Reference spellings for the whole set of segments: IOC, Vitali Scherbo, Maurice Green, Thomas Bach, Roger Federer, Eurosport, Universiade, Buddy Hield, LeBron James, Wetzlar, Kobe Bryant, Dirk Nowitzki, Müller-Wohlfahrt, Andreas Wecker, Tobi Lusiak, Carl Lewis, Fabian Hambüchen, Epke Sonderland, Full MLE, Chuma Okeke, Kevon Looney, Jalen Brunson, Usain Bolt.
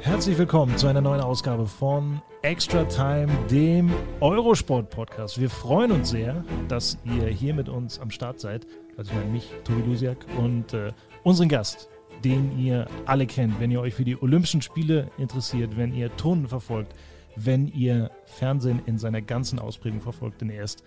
Herzlich willkommen zu einer neuen Ausgabe von Extra Time, dem Eurosport-Podcast. Wir freuen uns sehr, dass ihr hier mit uns am Start seid. Also mich, Tobi Lusiak, und unseren Gast, den ihr alle kennt, wenn ihr euch für die Olympischen Spiele interessiert, wenn ihr Turnen verfolgt, wenn ihr Fernsehen in seiner ganzen Ausprägung verfolgt, denn er ist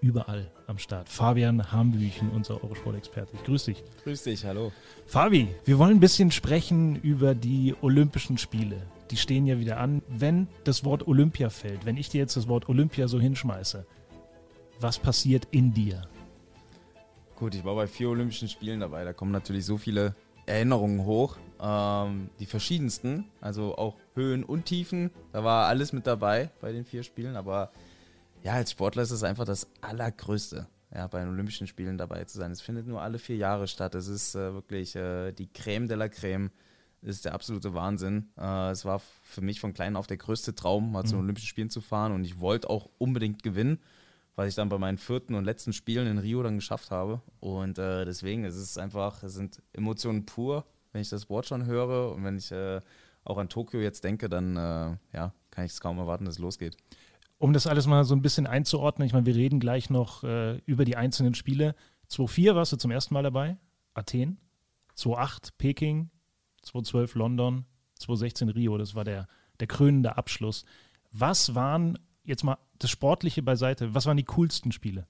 überall am Start. Fabian Hambüchen, unser Eurosport-Experte. Ich grüße dich. Grüß dich, hallo. Fabi, wir wollen ein bisschen sprechen über die Olympischen Spiele. Die stehen ja wieder an. Wenn das Wort Olympia fällt, wenn ich dir jetzt das Wort Olympia so hinschmeiße, was passiert in dir? Gut, ich war bei 4 Olympischen Spielen dabei. Da kommen natürlich so viele Erinnerungen hoch. Die verschiedensten, also auch Höhen und Tiefen. Da war alles mit dabei bei den 4 Spielen, aber ja, als Sportler ist es einfach das Allergrößte, ja, bei den Olympischen Spielen dabei zu sein. Es findet nur alle 4 Jahre statt. Es ist wirklich die Creme de la Creme. Es ist der absolute Wahnsinn. Es war für mich von klein auf der größte Traum, mal zu den Olympischen Spielen zu fahren. Und ich wollte auch unbedingt gewinnen, was ich dann bei meinen 4. und letzten Spielen in Rio dann geschafft habe. Und deswegen ist es einfach, es sind Emotionen pur, wenn ich das Wort schon höre. Und wenn ich auch an Tokio jetzt denke, dann ja, kann ich es kaum erwarten, dass es losgeht. Um das alles mal so ein bisschen einzuordnen, ich meine, wir reden gleich noch über die einzelnen Spiele. 2004 warst du zum ersten Mal dabei, Athen, 2008 Peking, 2012 London, 2016 Rio, das war der krönende Abschluss. Was waren, jetzt mal das Sportliche beiseite, was waren die coolsten Spiele?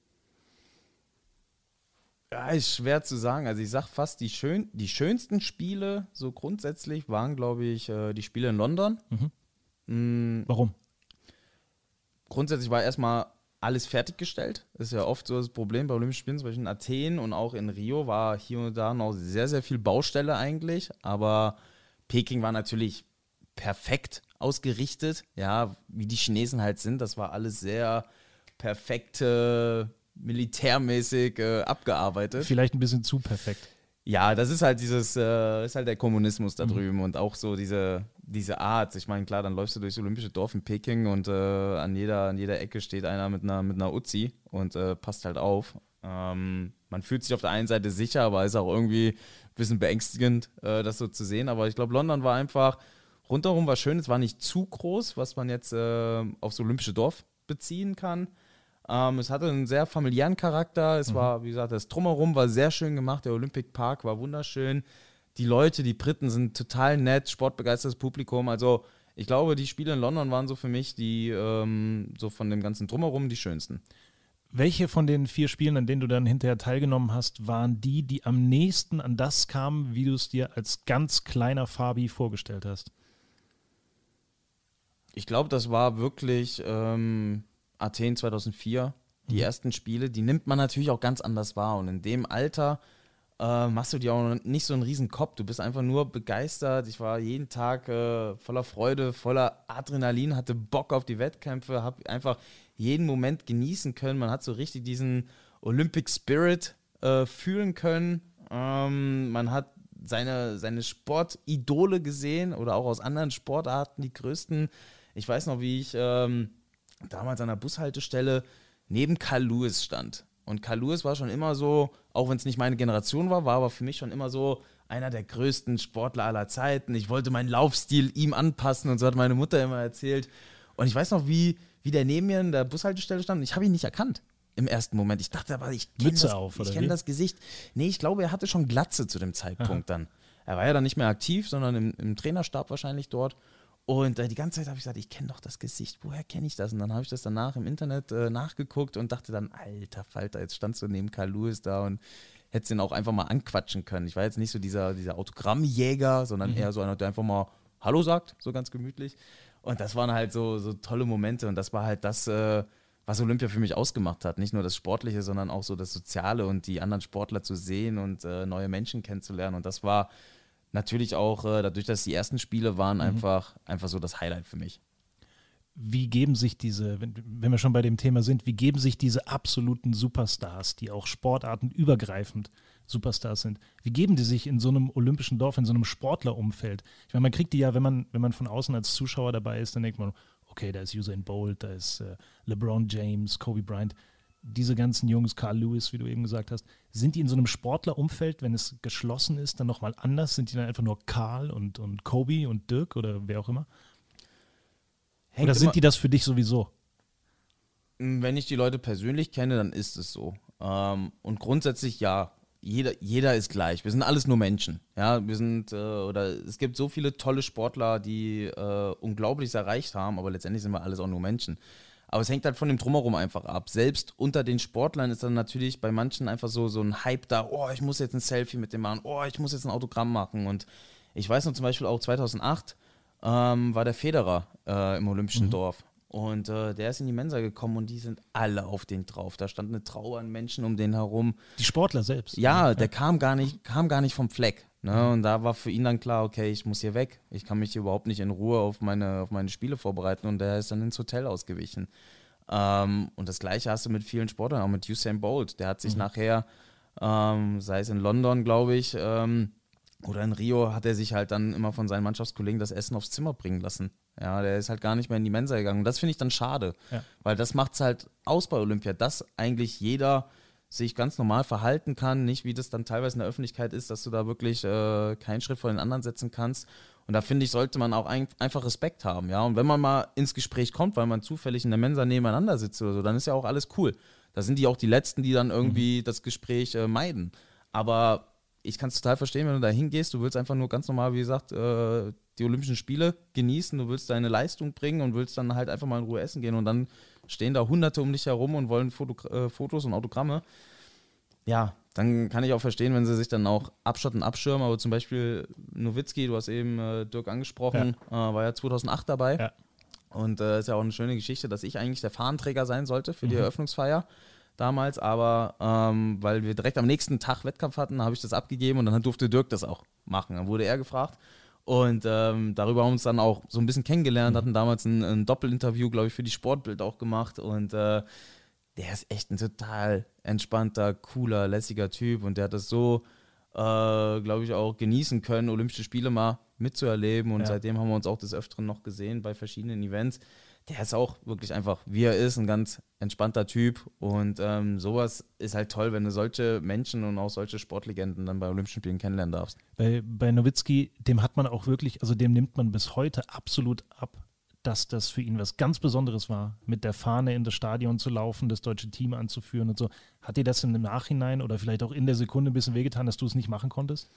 Ja, ist schwer zu sagen. Also ich sag fast, die schönsten Spiele so grundsätzlich waren, glaube ich, die Spiele in London. Mhm. Warum? Grundsätzlich war erstmal alles fertiggestellt. Das ist ja oft so das Problem bei Olympischen Spielen, zum Beispiel in Athen und auch in Rio war hier und da noch sehr, sehr viel Baustelle eigentlich. Aber Peking war natürlich perfekt ausgerichtet, ja, wie die Chinesen halt sind. Das war alles sehr perfekt, militärmäßig abgearbeitet. Vielleicht ein bisschen zu perfekt. Ja, das ist halt ist halt der Kommunismus da drüben und auch so diese Art. Ich meine, klar, dann läufst du durchs olympische Dorf in Peking und an jeder Ecke steht einer mit einer Uzi und passt halt auf. Man fühlt sich auf der einen Seite sicher, aber ist auch irgendwie ein bisschen beängstigend, das so zu sehen. Aber ich glaube, London war einfach, rundherum war schön, es war nicht zu groß, was man jetzt aufs olympische Dorf beziehen kann. Es hatte einen sehr familiären Charakter. Es war, wie gesagt, das Drumherum war sehr schön gemacht. Der Olympic Park war wunderschön. Die Leute, die Briten sind total nett, sportbegeistertes Publikum. Also ich glaube, die Spiele in London waren so für mich die, so von dem ganzen Drumherum, die schönsten. Welche von den 4 Spielen, an denen du dann hinterher teilgenommen hast, waren die, die am nächsten an das kamen, wie du es dir als ganz kleiner Fabi vorgestellt hast? Ich glaube, das war wirklich Athen 2004. Die ersten Spiele, die nimmt man natürlich auch ganz anders wahr. Und in dem Alter machst du dir auch nicht so einen riesen Kopf. Du bist einfach nur begeistert. Ich war jeden Tag voller Freude, voller Adrenalin, hatte Bock auf die Wettkämpfe, habe einfach jeden Moment genießen können. Man hat so richtig diesen Olympic Spirit fühlen können. Man hat seine Sportidole gesehen oder auch aus anderen Sportarten, die größten. Ich weiß noch, wie ich damals an der Bushaltestelle neben Carl Lewis stand. Und Carl Lewis war schon immer so, auch wenn es nicht meine Generation war, war aber für mich schon immer so einer der größten Sportler aller Zeiten. Ich wollte meinen Laufstil ihm anpassen und so hat meine Mutter immer erzählt. Und ich weiß noch, wie der neben mir an der Bushaltestelle stand und ich habe ihn nicht erkannt im ersten Moment. Ich dachte aber, ich kenne das Gesicht. Nee, ich glaube, er hatte schon Glatze zu dem Zeitpunkt dann. Er war ja dann nicht mehr aktiv, sondern im Trainerstab wahrscheinlich dort. Und die ganze Zeit habe ich gesagt, ich kenne doch das Gesicht, woher kenne ich das? Und dann habe ich das danach im Internet nachgeguckt und dachte dann, alter Falter, jetzt standst du neben Carl Lewis da und hättest ihn auch einfach mal anquatschen können. Ich war jetzt nicht so dieser Autogrammjäger, sondern eher so einer, der einfach mal Hallo sagt, so ganz gemütlich. Und das waren halt so tolle Momente und das war halt das, was Olympia für mich ausgemacht hat. Nicht nur das Sportliche, sondern auch so das Soziale und die anderen Sportler zu sehen und neue Menschen kennenzulernen. Und das war natürlich auch, dadurch, dass die ersten Spiele waren, einfach so das Highlight für mich. Wie geben sich diese, wenn wir schon bei dem Thema sind, wie geben sich diese absoluten Superstars, die auch sportartenübergreifend Superstars sind, wie geben die sich in so einem olympischen Dorf, in so einem Sportlerumfeld? Ich meine, man kriegt die ja, wenn man von außen als Zuschauer dabei ist, dann denkt man, okay, da ist Usain Bolt, da ist LeBron James, Kobe Bryant, diese ganzen Jungs, Carl Lewis, wie du eben gesagt hast, sind die in so einem Sportlerumfeld, wenn es geschlossen ist, dann nochmal anders? Sind die dann einfach nur Carl und Kobe und Dirk oder wer auch immer? Oder sind die das für dich sowieso? Wenn ich die Leute persönlich kenne, dann ist es so. Und grundsätzlich ja, jeder ist gleich. Wir sind alles nur Menschen. Ja, wir sind, oder es gibt so viele tolle Sportler, die Unglaubliches erreicht haben, aber letztendlich sind wir alles auch nur Menschen. Aber es hängt halt von dem Drumherum einfach ab. Selbst unter den Sportlern ist dann natürlich bei manchen einfach so ein Hype da, oh, ich muss jetzt ein Selfie mit dem machen, oh, ich muss jetzt ein Autogramm machen. Und ich weiß noch zum Beispiel auch 2008, war der Federer im Olympischen Dorf. Und der ist in die Mensa gekommen und die sind alle auf den drauf. Da stand eine Trauer an Menschen um den herum. Die Sportler selbst? Ja, der kam gar nicht vom Fleck. Ne? Und da war für ihn dann klar, okay, ich muss hier weg. Ich kann mich hier überhaupt nicht in Ruhe auf meine Spiele vorbereiten. Und der ist dann ins Hotel ausgewichen. Und das Gleiche hast du mit vielen Sportlern, auch mit Usain Bolt. Der hat sich nachher, sei es in London, glaube ich, oder in Rio, hat er sich halt dann immer von seinen Mannschaftskollegen das Essen aufs Zimmer bringen lassen. Ja, der ist halt gar nicht mehr in die Mensa gegangen. Und das finde ich dann schade, weil das macht es halt aus bei Olympia, dass eigentlich jeder sich ganz normal verhalten kann, nicht wie das dann teilweise in der Öffentlichkeit ist, dass du da wirklich keinen Schritt vor den anderen setzen kannst. Und da finde ich, sollte man auch einfach Respekt haben. Ja? Und wenn man mal ins Gespräch kommt, weil man zufällig in der Mensa nebeneinander sitzt oder so, dann ist ja auch alles cool. Da sind die auch die Letzten, die dann irgendwie das Gespräch meiden. Aber ich kann es total verstehen, wenn du da hingehst, du willst einfach nur ganz normal, wie gesagt, die Olympischen Spiele genießen, du willst deine Leistung bringen und willst dann halt einfach mal in Ruhe essen gehen und dann stehen da Hunderte um dich herum und wollen Fotos und Autogramme. Ja, dann kann ich auch verstehen, wenn sie sich dann auch abschotten, abschirmen, aber zum Beispiel Nowitzki, du hast eben Dirk angesprochen, war ja 2008 dabei und ist ja auch eine schöne Geschichte, dass ich eigentlich der Fahnenträger sein sollte für die Eröffnungsfeier. Damals, aber weil wir direkt am nächsten Tag Wettkampf hatten, habe ich das abgegeben und dann durfte Dirk das auch machen. Dann wurde er gefragt und darüber haben wir uns dann auch so ein bisschen kennengelernt, hatten damals ein Doppelinterview, glaube ich, für die Sportbild auch gemacht und der ist echt ein total entspannter, cooler, lässiger Typ und der hat das so, glaube ich, auch genießen können, Olympische Spiele mal mitzuerleben und seitdem haben wir uns auch des Öfteren noch gesehen bei verschiedenen Events. Der ist auch wirklich einfach, wie er ist, ein ganz entspannter Typ und sowas ist halt toll, wenn du solche Menschen und auch solche Sportlegenden dann bei Olympischen Spielen kennenlernen darfst. Bei Nowitzki, dem hat man auch wirklich, also dem nimmt man bis heute absolut ab, dass das für ihn was ganz Besonderes war, mit der Fahne in das Stadion zu laufen, das deutsche Team anzuführen und so. Hat dir das im Nachhinein oder vielleicht auch in der Sekunde ein bisschen wehgetan, dass du es nicht machen konntest?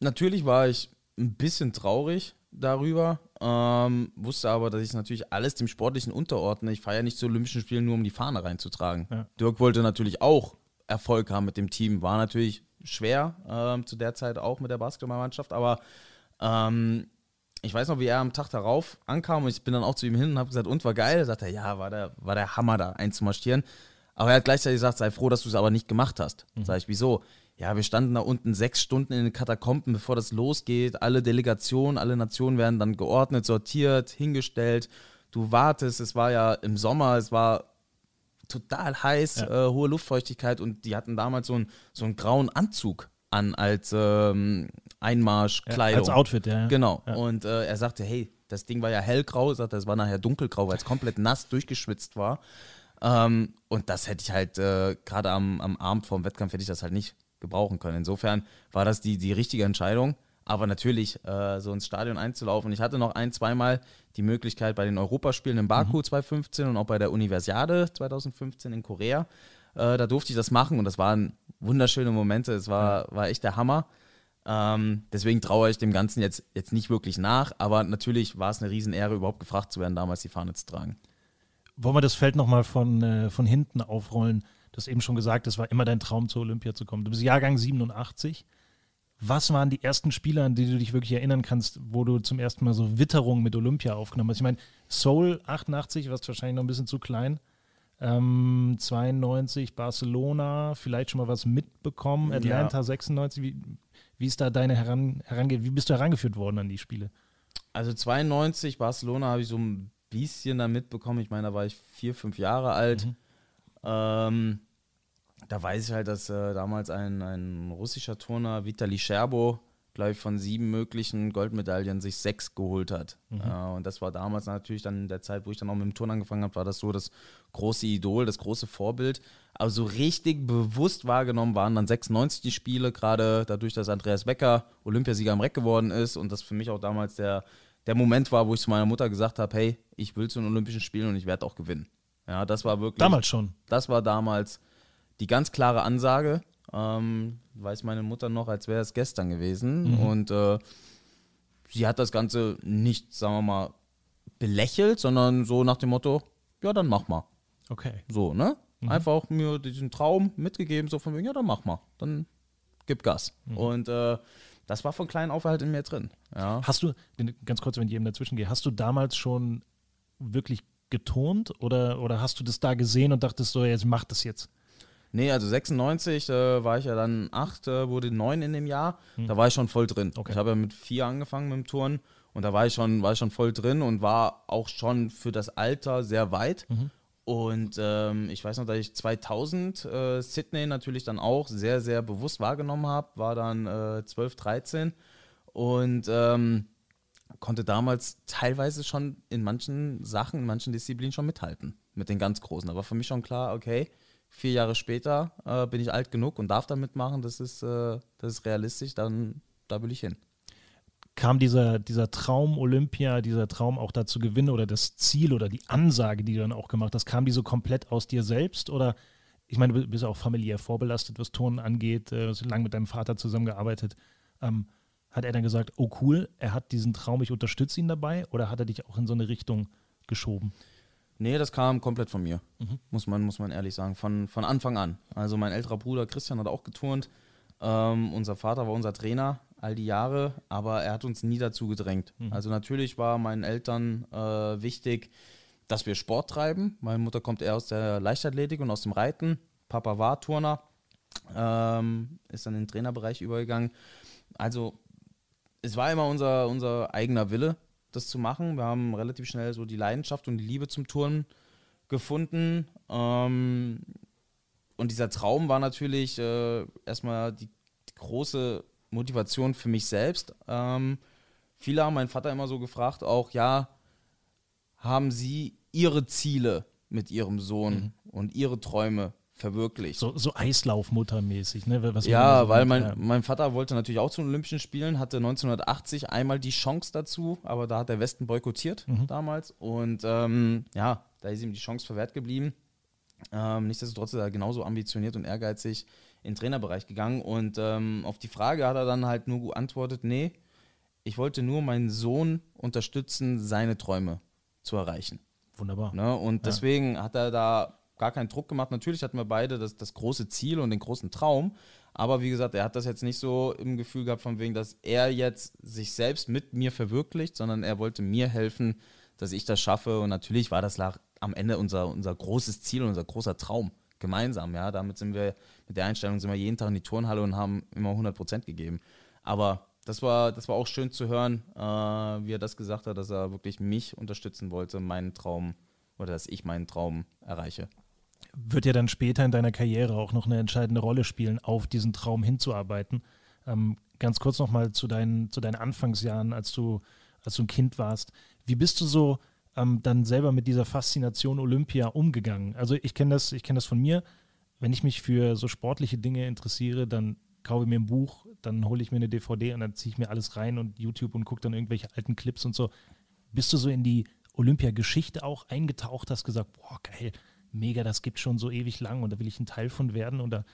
Natürlich war ich ein bisschen traurig darüber, wusste aber, dass ich natürlich alles dem Sportlichen unterordne. Ich fahre ja nicht zu Olympischen Spielen, nur um die Fahne reinzutragen. Ja. Dirk wollte natürlich auch Erfolg haben mit dem Team. War natürlich schwer zu der Zeit auch mit der Basketballmannschaft, aber ich weiß noch, wie er am Tag darauf ankam und ich bin dann auch zu ihm hin und habe gesagt, und, war geil? Da sagt er, ja, war der Hammer da einzumarschieren. Aber er hat gleichzeitig gesagt, sei froh, dass du es aber nicht gemacht hast. Sag ich, wieso? Ja, wir standen da unten 6 Stunden in den Katakomben, bevor das losgeht. Alle Delegationen, alle Nationen werden dann geordnet, sortiert, hingestellt. Du wartest, es war ja im Sommer, es war total heiß, hohe Luftfeuchtigkeit und die hatten damals so einen grauen Anzug an als Einmarschkleidung. Ja, als Outfit, ja. Genau. Ja. Und er sagte, hey, das Ding war ja hellgrau. Er sagte, es war nachher dunkelgrau, weil es komplett nass durchgeschwitzt war. Und das hätte ich halt, gerade am Abend vor dem Wettkampf, hätte ich das halt nicht gebrauchen können. Insofern war das die richtige Entscheidung. Aber natürlich, so ins Stadion einzulaufen. Ich hatte noch zweimal die Möglichkeit bei den Europaspielen in Baku 2015 und auch bei der Universiade 2015 in Korea. Da durfte ich das machen und das waren wunderschöne Momente. Es war echt der Hammer. Deswegen traue ich dem Ganzen jetzt nicht wirklich nach. Aber natürlich war es eine Riesenehre, überhaupt gefragt zu werden, damals die Fahne zu tragen. Wollen wir das Feld nochmal von hinten aufrollen? Du hast eben schon gesagt, es war immer dein Traum, zur Olympia zu kommen. Du bist Jahrgang 87. Was waren die ersten Spiele, an die du dich wirklich erinnern kannst, wo du zum ersten Mal so Witterung mit Olympia aufgenommen hast? Ich meine, Seoul 88 warst wahrscheinlich noch ein bisschen zu klein. 92 Barcelona, vielleicht schon mal was mitbekommen, Atlanta 96, wie ist da deine Herangehensweise, wie bist du herangeführt worden an die Spiele? Also 92 Barcelona habe ich so ein bisschen da mitbekommen, ich meine, da war ich 4, 5 Jahre alt, da weiß ich halt, dass damals ein russischer Turner, Vitali Scherbo, glaube ich, von 7 möglichen Goldmedaillen sich 6 geholt hat. Und das war damals natürlich dann in der Zeit, wo ich dann auch mit dem Turnen angefangen habe, war das so das große Idol, das große Vorbild. Aber so richtig bewusst wahrgenommen waren dann 96 die Spiele, gerade dadurch, dass Andreas Wecker Olympiasieger im Reck geworden ist und das für mich auch damals der Moment war, wo ich zu meiner Mutter gesagt habe, hey, ich will zu den Olympischen Spielen und ich werde auch gewinnen. Ja, das war wirklich... Damals schon? Das war damals die ganz klare Ansage. Weiß meine Mutter noch, als wäre es gestern gewesen. Und sie hat das Ganze nicht, sagen wir mal, belächelt, sondern so nach dem Motto, ja, dann mach mal. Okay. So, ne? Einfach auch mir diesen Traum mitgegeben, so von wegen, ja, dann mach mal. Dann gib Gas. Und das war von klein auf halt in mir drin. Ja. Hast du, ganz kurz, wenn ich eben dazwischen gehe, hast du damals schon wirklich geturnt oder hast du das da gesehen und dachtest so, jetzt mach das jetzt? Nee, also 96 war ich ja dann 8, wurde 9 in dem Jahr. Da war ich schon voll drin. Okay. Ich habe ja mit 4 angefangen mit dem Turnen und da war ich schon voll drin und war auch schon für das Alter sehr weit. Und ich weiß noch, dass ich 2000 Sydney natürlich dann auch sehr, sehr bewusst wahrgenommen habe. War dann 12, 13 und konnte damals teilweise schon in manchen Sachen, in manchen Disziplinen schon mithalten mit den ganz Großen. Da war für mich schon klar, okay, 4 Jahre später bin ich alt genug und darf da mitmachen, das ist realistisch, dann da will ich hin. Kam dieser Traum Olympia, dieser Traum auch dazu gewinnen oder das Ziel oder die Ansage, die du dann auch gemacht hast, kam die so komplett aus dir selbst oder, ich meine, du bist auch familiär vorbelastet, was Turnen angeht, hast lange mit deinem Vater zusammengearbeitet, hat er dann gesagt, oh cool, er hat diesen Traum, ich unterstütze ihn dabei oder hat er dich auch in so eine Richtung geschoben? Nee, das kam komplett von mir, muss man ehrlich sagen, von Anfang an. Also mein älterer Bruder Christian hat auch geturnt, unser Vater war unser Trainer all die Jahre, aber er hat uns nie dazu gedrängt. Also natürlich war meinen Eltern wichtig, dass wir Sport treiben. Meine Mutter kommt eher aus der Leichtathletik und aus dem Reiten, Papa war Turner, ist dann in den Trainerbereich übergegangen. Also es war immer unser eigener Wille, das zu machen. Wir haben relativ schnell so die Leidenschaft und die Liebe zum Turnen gefunden. Und dieser Traum war natürlich erstmal die große Motivation für mich selbst. Viele haben meinen Vater immer so gefragt, auch ja, haben Sie Ihre Ziele mit Ihrem Sohn und Ihre Träume verwirklicht? So Eislaufmuttermäßig, ne? Was ja, weil mein Vater wollte natürlich auch zu den Olympischen Spielen, hatte 1980 einmal die Chance dazu, aber da hat der Westen boykottiert damals und da ist ihm die Chance verwehrt geblieben. Nichtsdestotrotz ist er genauso ambitioniert und ehrgeizig in den Trainerbereich gegangen und auf die Frage hat er dann halt nur geantwortet, nee, ich wollte nur meinen Sohn unterstützen, seine Träume zu erreichen. Wunderbar. Ne? Und deswegen hat er da gar keinen Druck gemacht. Natürlich hatten wir beide das große Ziel und den großen Traum, aber wie gesagt, er hat das jetzt nicht so im Gefühl gehabt, von wegen, dass er jetzt sich selbst mit mir verwirklicht, sondern er wollte mir helfen, dass ich das schaffe und natürlich war das am Ende unser großes Ziel und unser großer Traum gemeinsam. Ja, damit sind wir, mit der Einstellung sind wir jeden Tag in die Turnhalle und haben immer 100% gegeben. Aber das war auch schön zu hören, wie er das gesagt hat, dass er wirklich mich unterstützen wollte, meinen Traum oder dass ich meinen Traum erreiche. Wird ja dann später in deiner Karriere auch noch eine entscheidende Rolle spielen, auf diesen Traum hinzuarbeiten. Ganz kurz nochmal zu deinen Anfangsjahren, als du ein Kind warst. Wie bist du so dann selber mit dieser Faszination Olympia umgegangen? Also ich kenn das von mir. Wenn ich mich für so sportliche Dinge interessiere, dann kaufe ich mir ein Buch, dann hole ich mir eine DVD und dann ziehe ich mir alles rein und YouTube und gucke dann irgendwelche alten Clips und so. Bist du so in die Olympia-Geschichte auch eingetaucht, hast gesagt, boah, geil, mega, das gibt schon so ewig lang und da will ich ein Teil von werden und da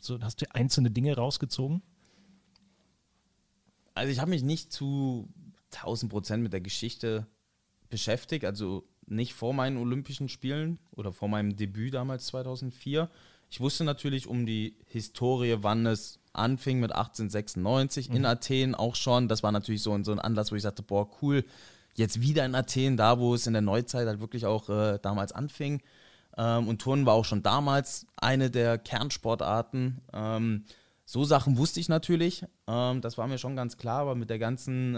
so, hast du einzelne Dinge rausgezogen? Also ich habe mich nicht zu 1000% mit der Geschichte beschäftigt, also nicht vor meinen Olympischen Spielen oder vor meinem Debüt damals 2004. Ich wusste natürlich um die Historie, wann es anfing mit 1896 in Athen auch schon. Das war natürlich so ein Anlass, wo ich sagte, boah, cool, jetzt wieder in Athen, da wo es in der Neuzeit halt wirklich auch damals anfing. Und Turnen war auch schon damals eine der Kernsportarten. So Sachen wusste ich natürlich, das war mir schon ganz klar, aber mit der ganzen,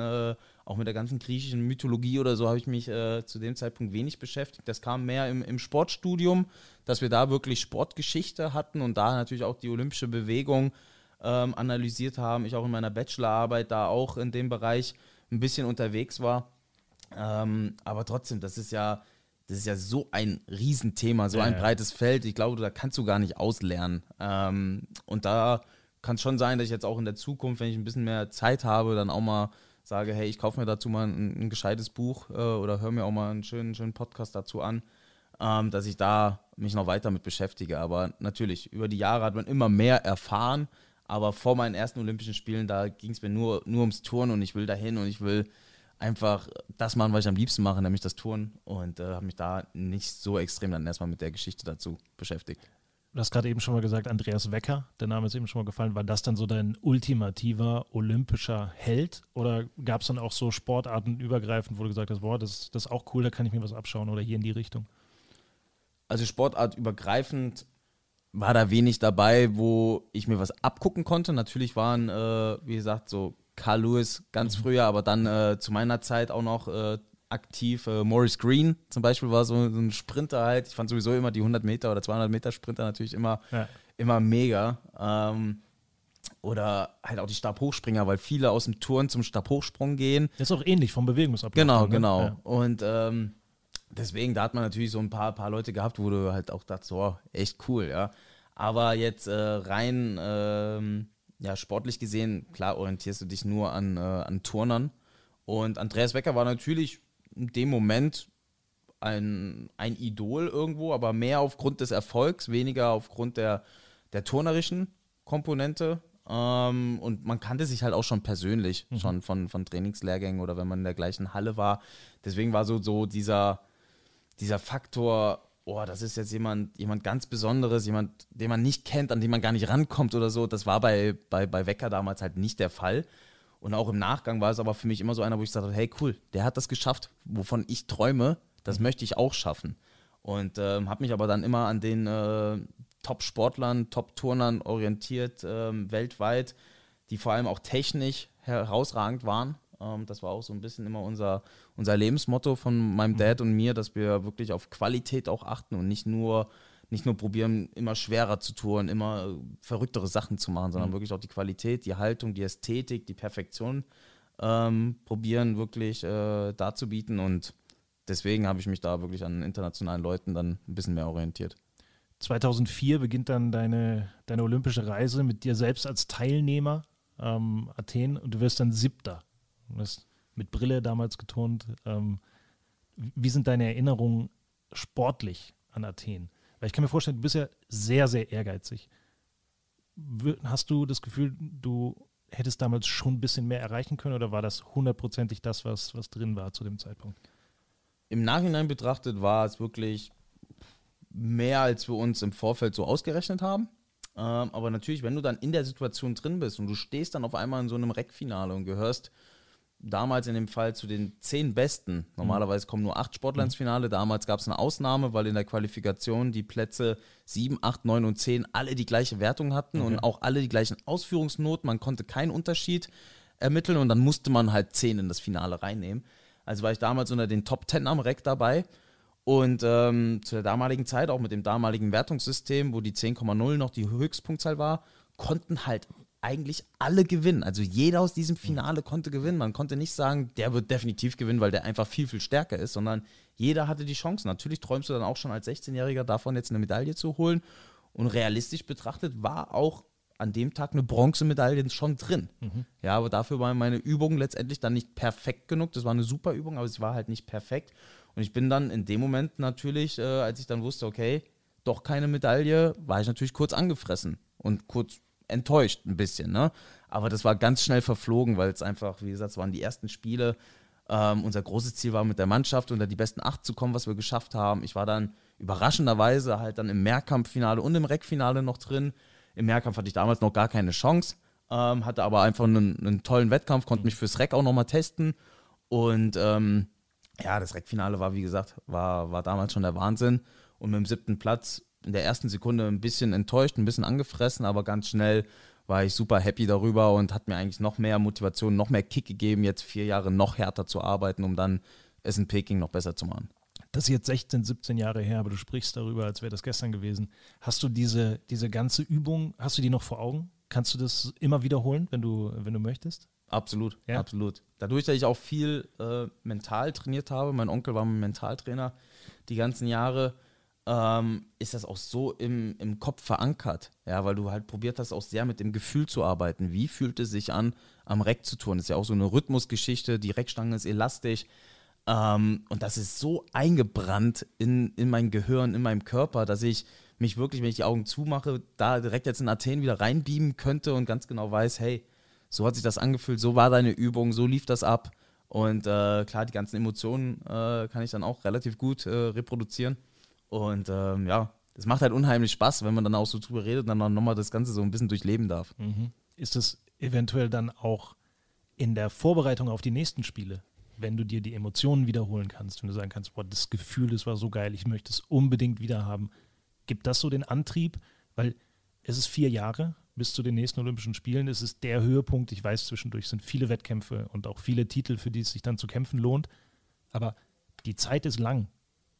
auch mit der ganzen griechischen Mythologie oder so habe ich mich zu dem Zeitpunkt wenig beschäftigt. Das kam mehr im Sportstudium, dass wir da wirklich Sportgeschichte hatten und da natürlich auch die olympische Bewegung analysiert haben. Ich auch in meiner Bachelorarbeit da auch in dem Bereich ein bisschen unterwegs war. Aber trotzdem, das ist ja so ein Riesenthema, so ein breites Feld. Ich glaube, da kannst du gar nicht auslernen. Und da kann es schon sein, dass ich jetzt auch in der Zukunft, wenn ich ein bisschen mehr Zeit habe, dann auch mal sage, hey, ich kaufe mir dazu mal ein gescheites Buch oder höre mir auch mal einen schönen Podcast dazu an, dass ich da mich noch weiter mit beschäftige. Aber natürlich, über die Jahre hat man immer mehr erfahren, aber vor meinen ersten Olympischen Spielen, da ging es mir nur ums Turnen und ich will dahin und ich will einfach das machen, was ich am liebsten mache, nämlich das Turnen, und habe mich da nicht so extrem dann erstmal mit der Geschichte dazu beschäftigt. Du hast gerade eben schon mal gesagt, Andreas Wecker, der Name ist eben schon mal gefallen. War das dann so dein ultimativer olympischer Held? Oder gab es dann auch so Sportarten übergreifend, wo du gesagt hast, boah, das ist auch cool, da kann ich mir was abschauen oder hier in die Richtung? Also sportartübergreifend war da wenig dabei, wo ich mir was abgucken konnte. Natürlich waren, wie gesagt, so Carl Lewis ganz früher, aber dann zu meiner Zeit auch noch aktiv. Maurice Green zum Beispiel war so ein Sprinter halt. Ich fand sowieso immer die 100 Meter oder 200 Meter Sprinter natürlich immer mega. Oder halt auch die Stabhochspringer, weil viele aus dem Turn zum Stabhochsprung gehen. Das ist auch ähnlich vom Bewegungsablauf. Genau. Ja. Und deswegen, da hat man natürlich so ein paar Leute gehabt, wo du halt auch dachtest, oh, echt cool, ja. Aber jetzt rein sportlich gesehen, klar orientierst du dich nur an Turnern. Und Andreas Wecker war natürlich in dem Moment ein Idol irgendwo, aber mehr aufgrund des Erfolgs, weniger aufgrund der turnerischen Komponente. Und man kannte sich halt auch schon persönlich, schon von Trainingslehrgängen oder wenn man in der gleichen Halle war. Deswegen war so dieser Faktor, oh, das ist jetzt jemand ganz Besonderes, jemand, den man nicht kennt, an den man gar nicht rankommt oder so. Das war bei Wecker damals halt nicht der Fall. Und auch im Nachgang war es aber für mich immer so einer, wo ich gesagt habe, hey, cool, der hat das geschafft, wovon ich träume, das möchte ich auch schaffen. Und habe mich aber dann immer an den Top-Sportlern, Top-Turnern orientiert, weltweit, die vor allem auch technisch herausragend waren. Das war auch so ein bisschen immer unser Lebensmotto von meinem Dad und mir, dass wir wirklich auf Qualität auch achten und nicht nur probieren, immer schwerer zu touren, immer verrücktere Sachen zu machen, sondern wirklich auch die Qualität, die Haltung, die Ästhetik, die Perfektion probieren wirklich darzubieten. Und deswegen habe ich mich da wirklich an internationalen Leuten dann ein bisschen mehr orientiert. 2004 beginnt dann deine olympische Reise mit dir selbst als Teilnehmer Athen, und du wirst dann Siebter. Du hast mit Brille damals geturnt. Wie sind deine Erinnerungen sportlich an Athen? Weil ich kann mir vorstellen, du bist ja sehr, sehr ehrgeizig. Hast du das Gefühl, du hättest damals schon ein bisschen mehr erreichen können, oder war das hundertprozentig das, was drin war zu dem Zeitpunkt? Im Nachhinein betrachtet war es wirklich mehr, als wir uns im Vorfeld so ausgerechnet haben. Aber natürlich, wenn du dann in der Situation drin bist und du stehst dann auf einmal in so einem Reckfinale und gehörst damals in dem Fall zu den 10 Besten. Normalerweise kommen nur 8 Sportler ins Finale. Damals gab es eine Ausnahme, weil in der Qualifikation die Plätze 7, 8, 9 und 10 alle die gleiche Wertung hatten und auch alle die gleichen Ausführungsnoten. Man konnte keinen Unterschied ermitteln und dann musste man halt 10 in das Finale reinnehmen. Also war ich damals unter den Top 10 am Reck dabei und zu der damaligen Zeit, auch mit dem damaligen Wertungssystem, wo die 10,0 noch die Höchstpunktzahl war, konnten halt eigentlich alle gewinnen. Also jeder aus diesem Finale konnte gewinnen. Man konnte nicht sagen, der wird definitiv gewinnen, weil der einfach viel, viel stärker ist, sondern jeder hatte die Chance. Natürlich träumst du dann auch schon als 16-Jähriger davon, jetzt eine Medaille zu holen. Und realistisch betrachtet war auch an dem Tag eine Bronzemedaille schon drin. Ja, aber dafür waren meine Übungen letztendlich dann nicht perfekt genug. Das war eine super Übung, aber es war halt nicht perfekt. Und ich bin dann in dem Moment natürlich, als ich dann wusste, okay, doch keine Medaille, war ich natürlich kurz angefressen und kurz enttäuscht ein bisschen, ne? Aber das war ganz schnell verflogen, weil es einfach, wie gesagt, es waren die ersten Spiele. Unser großes Ziel war, mit der Mannschaft unter die besten 8 zu kommen, was wir geschafft haben. Ich war dann überraschenderweise halt dann im Mehrkampffinale und im Reckfinale noch drin. Im Mehrkampf hatte ich damals noch gar keine Chance, hatte aber einfach einen tollen Wettkampf, konnte mich fürs Reck auch nochmal testen. Und das Reckfinale war, wie gesagt, war damals schon der Wahnsinn. und mit dem 7. Platz in der ersten Sekunde ein bisschen enttäuscht, ein bisschen angefressen, aber ganz schnell war ich super happy darüber und hat mir eigentlich noch mehr Motivation, noch mehr Kick gegeben, jetzt 4 Jahre noch härter zu arbeiten, um dann es in Peking noch besser zu machen. Das ist jetzt 16, 17 Jahre her, aber du sprichst darüber, als wäre das gestern gewesen. Hast du diese ganze Übung, hast du die noch vor Augen? Kannst du das immer wiederholen, wenn du möchtest? Absolut, ja? Absolut. Dadurch, dass ich auch viel mental trainiert habe, mein Onkel war mein Mentaltrainer die ganzen Jahre, ist das auch so im Kopf verankert, ja, weil du halt probiert hast, auch sehr mit dem Gefühl zu arbeiten. Wie fühlt es sich an, am Reck zu turnen? Das ist ja auch so eine Rhythmusgeschichte, die Reckstange ist elastisch. Und das ist so eingebrannt in mein Gehirn, in meinem Körper, dass ich mich wirklich, wenn ich die Augen zumache, da direkt jetzt in Athen wieder reinbeamen könnte und ganz genau weiß, hey, so hat sich das angefühlt, so war deine Übung, so lief das ab. Und klar, die ganzen Emotionen kann ich dann auch relativ gut reproduzieren. Und ja, das macht halt unheimlich Spaß, wenn man dann auch so drüber redet und dann nochmal das Ganze so ein bisschen durchleben darf. Mhm. Ist das eventuell dann auch in der Vorbereitung auf die nächsten Spiele, wenn du dir die Emotionen wiederholen kannst, wenn du sagen kannst, boah, das Gefühl, das war so geil, ich möchte es unbedingt wieder haben. Gibt das so den Antrieb? Weil es ist 4 Jahre bis zu den nächsten Olympischen Spielen, es ist der Höhepunkt, ich weiß, zwischendurch sind viele Wettkämpfe und auch viele Titel, für die es sich dann zu kämpfen lohnt, aber die Zeit ist lang.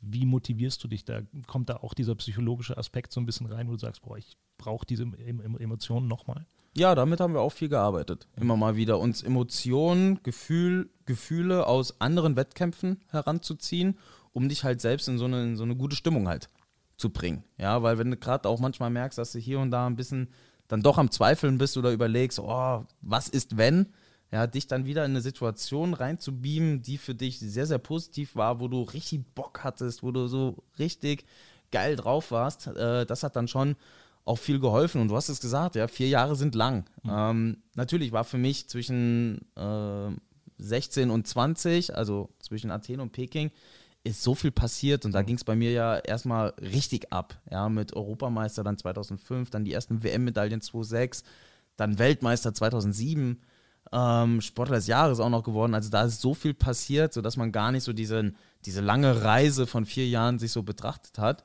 Wie motivierst du dich da? Kommt da auch dieser psychologische Aspekt so ein bisschen rein, wo du sagst, boah, ich brauche diese Emotionen nochmal? Ja, damit haben wir auch viel gearbeitet. Immer mal wieder uns Emotionen, Gefühle aus anderen Wettkämpfen heranzuziehen, um dich halt selbst in so eine gute Stimmung halt zu bringen. Ja, weil wenn du gerade auch manchmal merkst, dass du hier und da ein bisschen dann doch am Zweifeln bist oder überlegst, oh, was ist wenn? Ja, dich dann wieder in eine Situation reinzubeamen, die für dich sehr, sehr positiv war, wo du richtig Bock hattest, wo du so richtig geil drauf warst, das hat dann schon auch viel geholfen. Und du hast es gesagt, ja, 4 Jahre sind lang. Mhm. Natürlich war für mich zwischen 16 und 20, also zwischen Athen und Peking, ist so viel passiert und da ging es bei mir ja erstmal richtig ab. Ja, mit Europameister dann 2005, dann die ersten WM-Medaillen 2006, dann Weltmeister 2007, Sportler des Jahres auch noch geworden. Also da ist so viel passiert, sodass man gar nicht so diese lange Reise von 4 Jahren sich so betrachtet hat.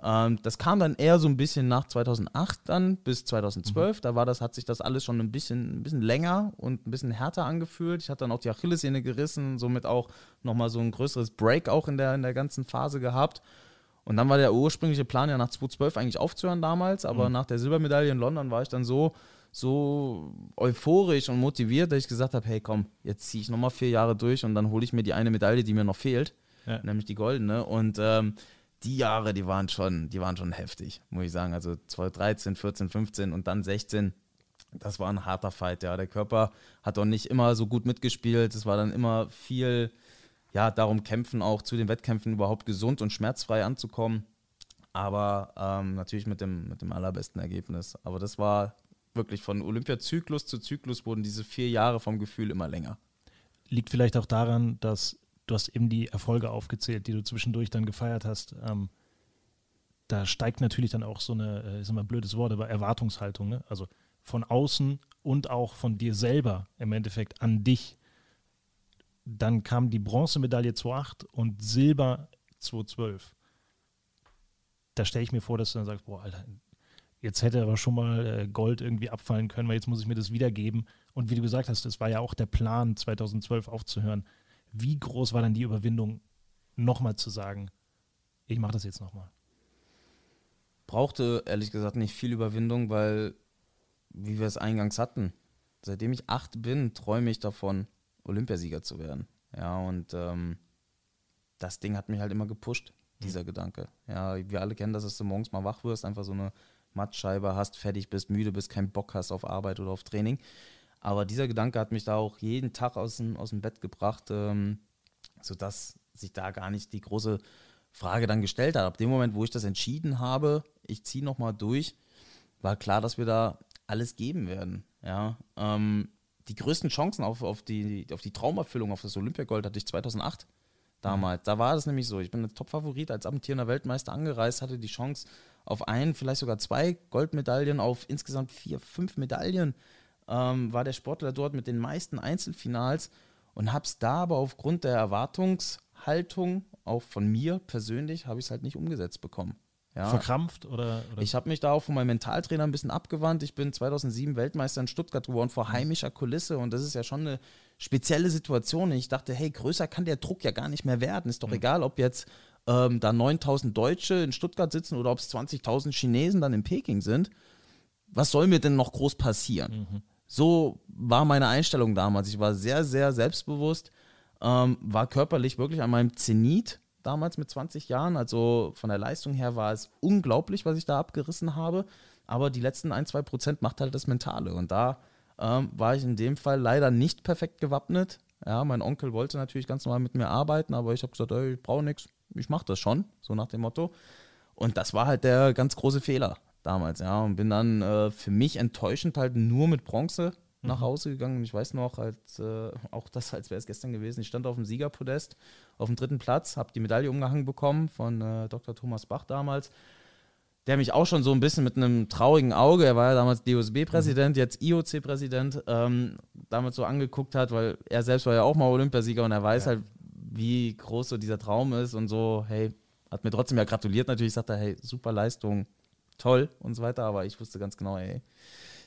Das kam dann eher so ein bisschen nach 2008 dann bis 2012, da hat sich das alles schon ein bisschen länger und ein bisschen härter angefühlt. Ich hatte dann auch die Achillessehne gerissen, somit auch nochmal so ein größeres Break auch in der ganzen Phase gehabt. Und dann war der ursprüngliche Plan ja nach 2012 eigentlich aufzuhören damals, aber nach der Silbermedaille in London war ich dann so euphorisch und motiviert, dass ich gesagt habe, hey komm, jetzt ziehe ich nochmal 4 Jahre durch und dann hole ich mir die eine Medaille, die mir noch fehlt, ja, nämlich die goldene. Und die Jahre, die waren schon heftig, muss ich sagen. Also 2013, 14, 15 und dann 16, das war ein harter Fight. Ja. Der Körper hat auch nicht immer so gut mitgespielt. Es war dann immer viel, ja, darum kämpfen, auch zu den Wettkämpfen überhaupt gesund und schmerzfrei anzukommen. Aber natürlich mit dem allerbesten Ergebnis. Aber das war wirklich von Olympiazyklus zu Zyklus wurden diese 4 Jahre vom Gefühl immer länger. Liegt vielleicht auch daran, dass du hast eben die Erfolge aufgezählt, die du zwischendurch dann gefeiert hast. Da steigt natürlich dann auch so eine, ist immer ein blödes Wort, aber Erwartungshaltung, ne? Also von außen und auch von dir selber im Endeffekt an dich. Dann kam die Bronzemedaille 2008 und Silber 2012. Da stelle ich mir vor, dass du dann sagst, boah, Alter, jetzt hätte aber schon mal Gold irgendwie abfallen können, weil jetzt muss ich mir das wiedergeben. Und wie du gesagt hast, das war ja auch der Plan, 2012 aufzuhören. Wie groß war dann die Überwindung, nochmal zu sagen, ich mache das jetzt nochmal? Brauchte ehrlich gesagt nicht viel Überwindung, weil, wie wir es eingangs hatten, seitdem ich 8 bin, träume ich davon, Olympiasieger zu werden. Ja, und das Ding hat mich halt immer gepusht, dieser Gedanke. Ja, wir alle kennen das, dass du morgens mal wach wirst, einfach so eine Mattscheibe hast, fertig bist, müde bist, keinen Bock hast auf Arbeit oder auf Training. Aber dieser Gedanke hat mich da auch jeden Tag aus dem Bett gebracht, sodass sich da gar nicht die große Frage dann gestellt hat. Ab dem Moment, wo ich das entschieden habe, ich ziehe nochmal durch, war klar, dass wir da alles geben werden. Ja, die größten Chancen auf die Traumerfüllung, auf das Olympiagold hatte ich 2008 damals. Da war das nämlich so, ich bin als Topfavorit, als amtierender Weltmeister angereist, hatte die Chance auf 1, vielleicht sogar 2 Goldmedaillen, auf insgesamt 4, 5 Medaillen. War der Sportler dort mit den meisten Einzelfinals und habe es da aber aufgrund der Erwartungshaltung auch von mir persönlich habe ich es halt nicht umgesetzt bekommen. Ja. Verkrampft? Oder? Ich habe mich da auch von meinem Mentaltrainer ein bisschen abgewandt. Ich bin 2007 Weltmeister in Stuttgart geworden vor heimischer Kulisse und das ist ja schon eine spezielle Situation. Und ich dachte, hey, größer kann der Druck ja gar nicht mehr werden. Ist doch egal, ob jetzt da 9.000 Deutsche in Stuttgart sitzen oder ob es 20.000 Chinesen dann in Peking sind. Was soll mir denn noch groß passieren? Mhm. So war meine Einstellung damals. Ich war sehr, sehr selbstbewusst, war körperlich wirklich an meinem Zenit damals mit 20 Jahren. Also von der Leistung her war es unglaublich, was ich da abgerissen habe. Aber die letzten 1-2% macht halt das Mentale. Und da war ich in dem Fall leider nicht perfekt gewappnet. Ja, mein Onkel wollte natürlich ganz normal mit mir arbeiten, aber ich habe gesagt, ey, ich brauche nichts, ich mache das schon, so nach dem Motto. Und das war halt der ganz große Fehler damals, ja, und bin dann für mich enttäuschend halt nur mit Bronze nach Hause gegangen. Und ich weiß noch, auch das, als wäre es gestern gewesen, ich stand auf dem Siegerpodest, auf dem 3. Platz, habe die Medaille umgehangen bekommen von Dr. Thomas Bach damals, der mich auch schon so ein bisschen mit einem traurigen Auge, er war ja damals DOSB-Präsident, jetzt IOC-Präsident, damals so angeguckt hat, weil er selbst war ja auch mal Olympiasieger und er weiß halt, wie groß so dieser Traum ist und so, hey, hat mir trotzdem ja gratuliert natürlich, sagt er, hey, super Leistung, toll und so weiter, aber ich wusste ganz genau, ey,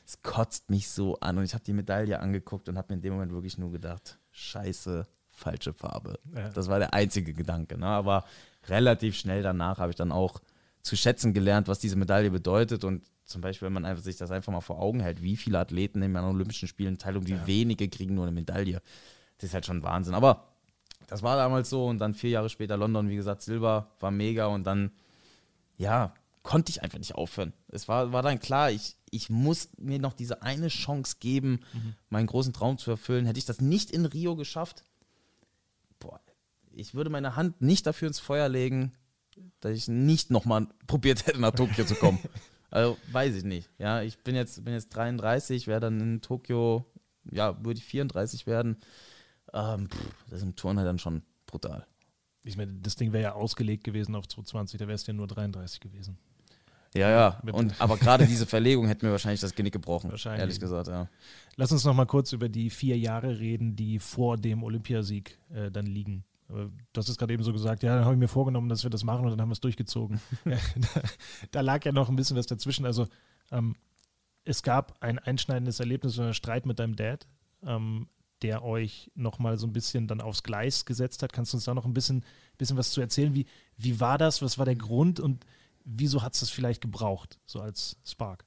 es kotzt mich so an und ich habe die Medaille angeguckt und habe mir in dem Moment wirklich nur gedacht, scheiße, falsche Farbe. Ja. Das war der einzige Gedanke, ne? Aber relativ schnell danach habe ich dann auch zu schätzen gelernt, was diese Medaille bedeutet und zum Beispiel, wenn man einfach sich das einfach mal vor Augen hält, wie viele Athleten nehmen an Olympischen Spielen teil und wie wenige kriegen nur eine Medaille. Das ist halt schon Wahnsinn, aber das war damals so und dann 4 Jahre später London, wie gesagt, Silber, war mega und dann, ja, konnte ich einfach nicht aufhören. Es war dann klar, ich muss mir noch diese eine Chance geben, meinen großen Traum zu erfüllen. Hätte ich das nicht in Rio geschafft, boah, ich würde meine Hand nicht dafür ins Feuer legen, dass ich nicht nochmal probiert hätte, nach Tokio zu kommen. Also, weiß ich nicht. Ja, ich bin jetzt 33, wäre dann in Tokio, ja, würde ich 34 werden. Das ist im Turnen halt dann schon brutal. Ich meine, das Ding wäre ja ausgelegt gewesen auf 220, da wäre es ja nur 33 gewesen. Ja, und, aber gerade diese Verlegung hätte mir wahrscheinlich das Genick gebrochen, ehrlich gesagt, ja. Lass uns noch mal kurz über die 4 Jahre reden, die vor dem Olympiasieg dann liegen. Aber du hast es gerade eben so gesagt, ja, dann habe ich mir vorgenommen, dass wir das machen und dann haben wir es durchgezogen. Da lag ja noch ein bisschen was dazwischen. Also es gab ein einschneidendes Erlebnis und einen Streit mit deinem Dad, der euch nochmal so ein bisschen dann aufs Gleis gesetzt hat. Kannst du uns da noch ein bisschen was zu erzählen? Wie war das? Was war der Grund? Und wieso hat es das vielleicht gebraucht, so als Spark?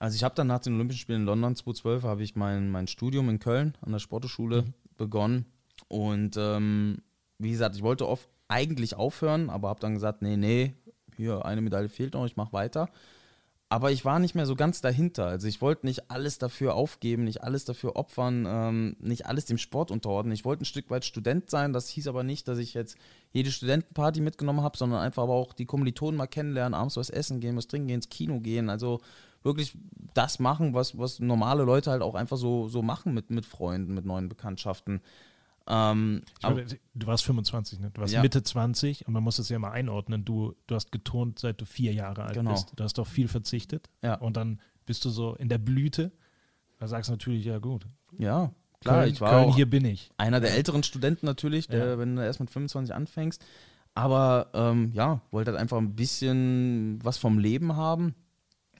Also ich habe dann nach den Olympischen Spielen in London 2012 habe ich mein Studium in Köln an der Sporteschule begonnen. Und wie gesagt, ich wollte oft eigentlich aufhören, aber habe dann gesagt, nee, hier, eine Medaille fehlt noch, ich mache weiter. Aber ich war nicht mehr so ganz dahinter. Also ich wollte nicht alles dafür aufgeben, nicht alles dafür opfern, nicht alles dem Sport unterordnen. Ich wollte ein Stück weit Student sein. Das hieß aber nicht, dass ich jetzt jede Studentenparty mitgenommen habe, sondern einfach aber auch die Kommilitonen mal kennenlernen, abends was essen gehen, was trinken gehen, ins Kino gehen. Also wirklich das machen, was normale Leute halt auch einfach so machen mit Freunden, mit neuen Bekanntschaften. Du warst 25, ne? Du warst Mitte 20 und man muss das ja mal einordnen. Du hast geturnt, seit du 4 Jahre alt bist. Du hast auch viel verzichtet und dann bist du so in der Blüte. Da sagst du natürlich, ja gut. Ja, klar, Köln, ich war Köln, hier bin ich. Einer der älteren Studenten natürlich, der, wenn du erst mit 25 anfängst. Aber wollte halt einfach ein bisschen was vom Leben haben.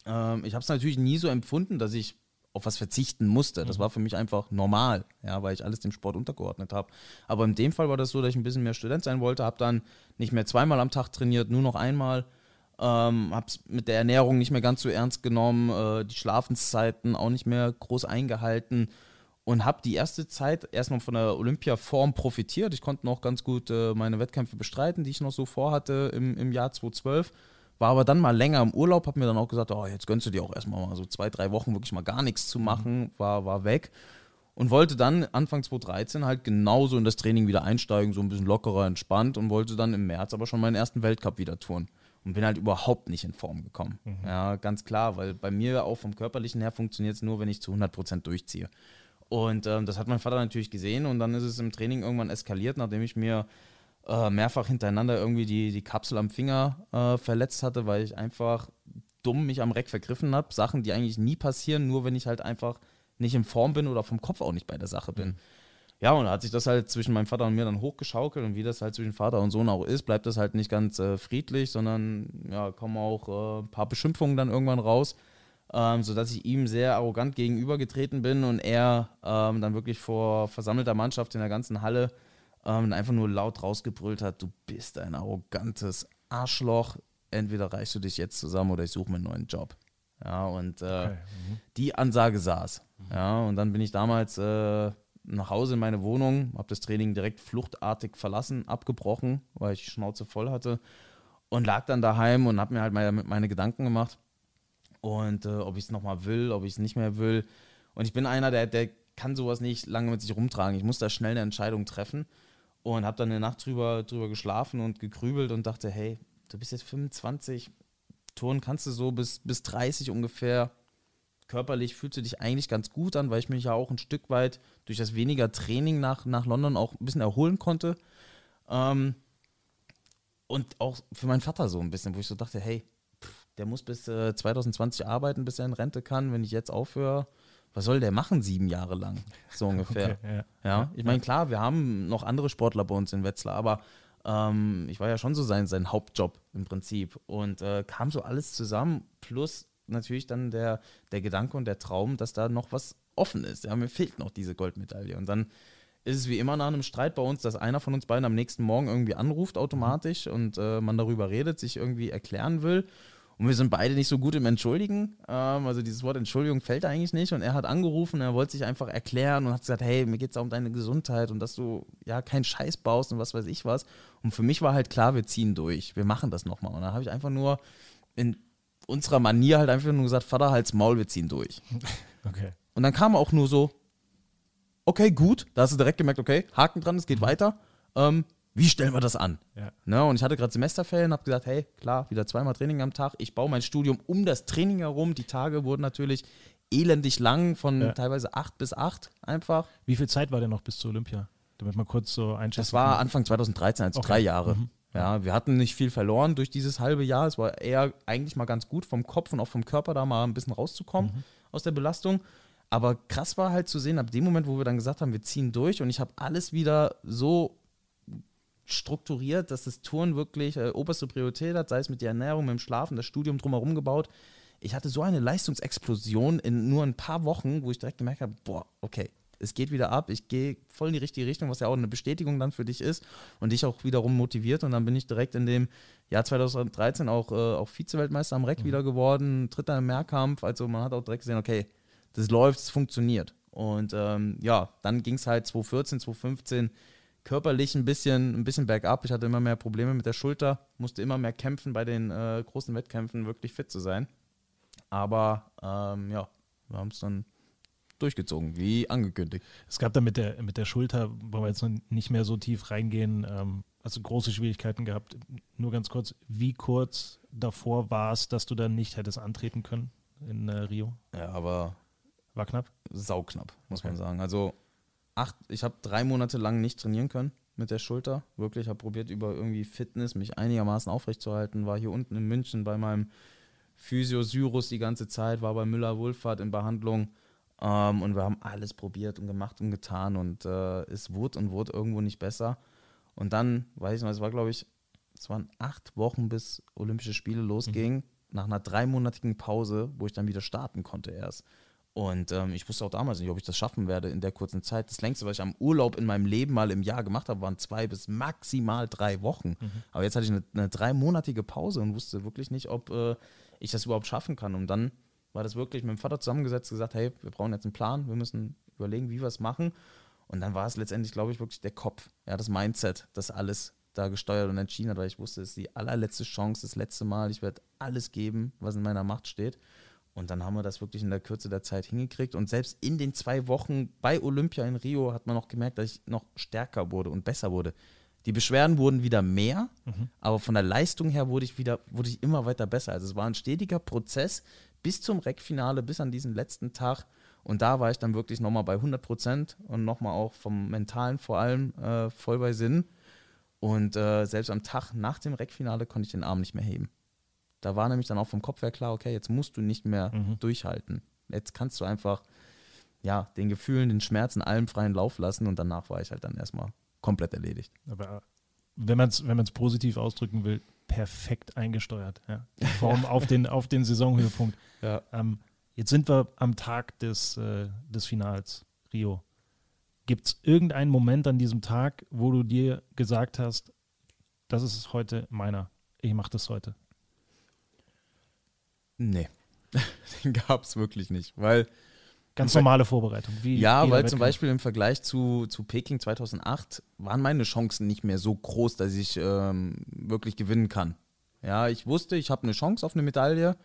Ich habe es natürlich nie so empfunden, dass ich auf was verzichten musste. Das war für mich einfach normal, ja, weil ich alles dem Sport untergeordnet habe. Aber in dem Fall war das so, dass ich ein bisschen mehr Student sein wollte, habe dann nicht mehr 2-mal am Tag trainiert, nur noch 1-mal, habe es mit der Ernährung nicht mehr ganz so ernst genommen, die Schlafenszeiten auch nicht mehr groß eingehalten und habe die erste Zeit erstmal von der Olympiaform profitiert. Ich konnte noch ganz gut meine Wettkämpfe bestreiten, die ich noch so vorhatte im Jahr 2012. War aber dann mal länger im Urlaub, habe mir dann auch gesagt, oh, jetzt gönnst du dir auch erstmal mal so 2-3 Wochen wirklich mal gar nichts zu machen, war weg und wollte dann Anfang 2013 halt genauso in das Training wieder einsteigen, so ein bisschen lockerer, entspannt und wollte dann im März aber schon meinen ersten Weltcup wieder touren und bin halt überhaupt nicht in Form gekommen. Ja, ganz klar, weil bei mir auch vom Körperlichen her funktioniert es nur, wenn ich zu 100% durchziehe. Und das hat mein Vater natürlich gesehen und dann ist es im Training irgendwann eskaliert, nachdem ich mir mehrfach hintereinander irgendwie die Kapsel am Finger verletzt hatte, weil ich einfach dumm mich am Reck vergriffen habe. Sachen, die eigentlich nie passieren, nur wenn ich halt einfach nicht in Form bin oder vom Kopf auch nicht bei der Sache bin. Ja, und da hat sich das halt zwischen meinem Vater und mir dann hochgeschaukelt, und wie das halt zwischen Vater und Sohn auch ist, bleibt das halt nicht ganz friedlich, sondern ja, kommen auch ein paar Beschimpfungen dann irgendwann raus, sodass ich ihm sehr arrogant gegenübergetreten bin und er dann wirklich vor versammelter Mannschaft in der ganzen Halle einfach nur laut rausgebrüllt hat: Du bist ein arrogantes Arschloch, entweder reichst du dich jetzt zusammen oder ich suche mir einen neuen Job. Ja, und okay. Die Ansage saß. Ja, und dann bin ich damals nach Hause in meine Wohnung, habe das Training direkt fluchtartig verlassen, abgebrochen, weil ich die Schnauze voll hatte, und lag dann daheim und habe mir halt meine Gedanken gemacht, und ob ich es nochmal will, ob ich es nicht mehr will. Und ich bin einer, der kann sowas nicht lange mit sich rumtragen. Ich muss da schnell eine Entscheidung treffen, und habe dann eine Nacht drüber geschlafen und gegrübelt und dachte: Hey, du bist jetzt 25, Turnen kannst du so bis 30 ungefähr. Körperlich fühlst du dich eigentlich ganz gut an, weil ich mich ja auch ein Stück weit durch das weniger Training nach London auch ein bisschen erholen konnte. Und auch für meinen Vater so ein bisschen, wo ich so dachte: Hey, der muss bis 2020 arbeiten, bis er in Rente kann. Wenn ich jetzt aufhöre, was soll der machen 7 Jahre lang? So ungefähr. Okay, ja. Ja? Ich meine, klar, wir haben noch andere Sportler bei uns in Wetzlar, aber ich war ja schon so sein Hauptjob im Prinzip. Und kam so alles zusammen, plus natürlich dann der Gedanke und der Traum, dass da noch was offen ist. Ja, mir fehlt noch diese Goldmedaille. Und dann ist es wie immer nach einem Streit bei uns, dass einer von uns beiden am nächsten Morgen irgendwie anruft automatisch und man darüber redet, sich irgendwie erklären will. Und wir sind beide nicht so gut im Entschuldigen. Also dieses Wort Entschuldigung fällt eigentlich nicht. Und er hat angerufen, er wollte sich einfach erklären und hat gesagt: Hey, mir geht es um deine Gesundheit und dass du ja keinen Scheiß baust und was weiß ich was. Und für mich war halt klar, wir ziehen durch, wir machen das nochmal. Und da habe ich einfach nur in unserer Manier halt einfach nur gesagt: Vater, halt's Maul, wir ziehen durch. Okay. Und dann kam auch nur so: Okay, gut. Da hast du direkt gemerkt: Okay, Haken dran, es geht weiter. Wie stellen wir das an? Ja. Ne, und ich hatte gerade Semesterferien, habe gesagt: Hey, klar, wieder 2-mal Training am Tag. Ich baue mein Studium um das Training herum. Die Tage wurden natürlich elendig lang, von teilweise 8 bis 8 einfach. Wie viel Zeit war denn noch bis zur Olympia? Damit man kurz so einschätzen. Das war Anfang 2013, also 3 Jahre. Mhm. Ja, wir hatten nicht viel verloren durch dieses halbe Jahr. Es war eher eigentlich mal ganz gut, vom Kopf und auch vom Körper da mal ein bisschen rauszukommen aus der Belastung. Aber krass war halt zu sehen, ab dem Moment, wo wir dann gesagt haben, wir ziehen durch, und ich habe alles wieder so strukturiert, dass das Turnen wirklich oberste Priorität hat, sei es mit der Ernährung, mit dem Schlafen, das Studium drumherum gebaut. Ich hatte so eine Leistungsexplosion in nur ein paar Wochen, wo ich direkt gemerkt habe: Boah, okay, es geht wieder ab, ich gehe voll in die richtige Richtung, was ja auch eine Bestätigung dann für dich ist und dich auch wiederum motiviert. Und dann bin ich direkt in dem Jahr 2013 auch Vize-Weltmeister am Reck wieder geworden, Dritter im Mehrkampf. Also man hat auch direkt gesehen: Okay, das läuft, es funktioniert. Und dann ging es halt 2014, 2015 körperlich ein bisschen bergab. Ich hatte immer mehr Probleme mit der Schulter, musste immer mehr kämpfen, bei den großen Wettkämpfen wirklich fit zu sein. Aber wir haben es dann durchgezogen, wie angekündigt. Es gab dann mit der Schulter, wollen wir jetzt noch nicht mehr so tief reingehen, also große Schwierigkeiten gehabt. Nur ganz kurz, wie kurz davor war es, dass du dann nicht hättest antreten können in Rio? Ja, aber war knapp? Sauknapp, muss man sagen. Also ich habe 3 Monate lang nicht trainieren können mit der Schulter. Wirklich, habe probiert, über irgendwie Fitness mich einigermaßen aufrechtzuerhalten. War hier unten in München bei meinem Physio Syrus die ganze Zeit, war bei Müller-Wohlfahrt in Behandlung. Und wir haben alles probiert und gemacht und getan. Und es wurde irgendwo nicht besser. Und dann, weiß ich noch, es waren 8 Wochen, bis Olympische Spiele losgingen. Nach einer 3-monatigen Pause, wo ich dann wieder starten konnte erst. Und ich wusste auch damals nicht, ob ich das schaffen werde in der kurzen Zeit. Das längste, was ich am Urlaub in meinem Leben mal im Jahr gemacht habe, waren 2 bis maximal 3 Wochen. Aber jetzt hatte ich eine 3-monatige Pause und wusste wirklich nicht, ob ich das überhaupt schaffen kann. Und dann war das wirklich mit dem Vater zusammengesetzt, gesagt: Hey, wir brauchen jetzt einen Plan, wir müssen überlegen, wie wir es machen. Und dann war es letztendlich, glaube ich, wirklich der Kopf, ja, das Mindset, das alles da gesteuert und entschieden hat, weil ich wusste, es ist die allerletzte Chance, das letzte Mal, ich werde alles geben, was in meiner Macht steht. Und dann haben wir das wirklich in der Kürze der Zeit hingekriegt. Und selbst in den 2 Wochen bei Olympia in Rio hat man noch gemerkt, dass ich noch stärker wurde und besser wurde. Die Beschwerden wurden wieder mehr, aber von der Leistung her wurde ich immer weiter besser. Also es war ein stetiger Prozess bis zum Reckfinale, bis an diesen letzten Tag. Und da war ich dann wirklich nochmal bei 100% und nochmal auch vom Mentalen vor allem voll bei Sinn. Und selbst am Tag nach dem Reckfinale konnte ich den Arm nicht mehr heben. Da war nämlich dann auch vom Kopf her klar: Okay, jetzt musst du nicht mehr durchhalten. Jetzt kannst du einfach ja, den Gefühlen, den Schmerzen, allem freien Lauf lassen und danach war ich halt dann erstmal komplett erledigt. Aber wenn man es positiv ausdrücken will, perfekt eingesteuert. Ja. Die Form auf den Saisonhöhepunkt. Ja. Jetzt sind wir am Tag des Finals, Rio. Gibt es irgendeinen Moment an diesem Tag, wo du dir gesagt hast, das ist heute meiner, ich mache das heute? Nee, den gab es wirklich nicht, weil ganz normale Vorbereitung. Ja, weil zum Beispiel im Vergleich zu Peking 2008 waren meine Chancen nicht mehr so groß, dass ich wirklich gewinnen kann. Ja, ich wusste, ich habe eine Chance auf eine Medaille.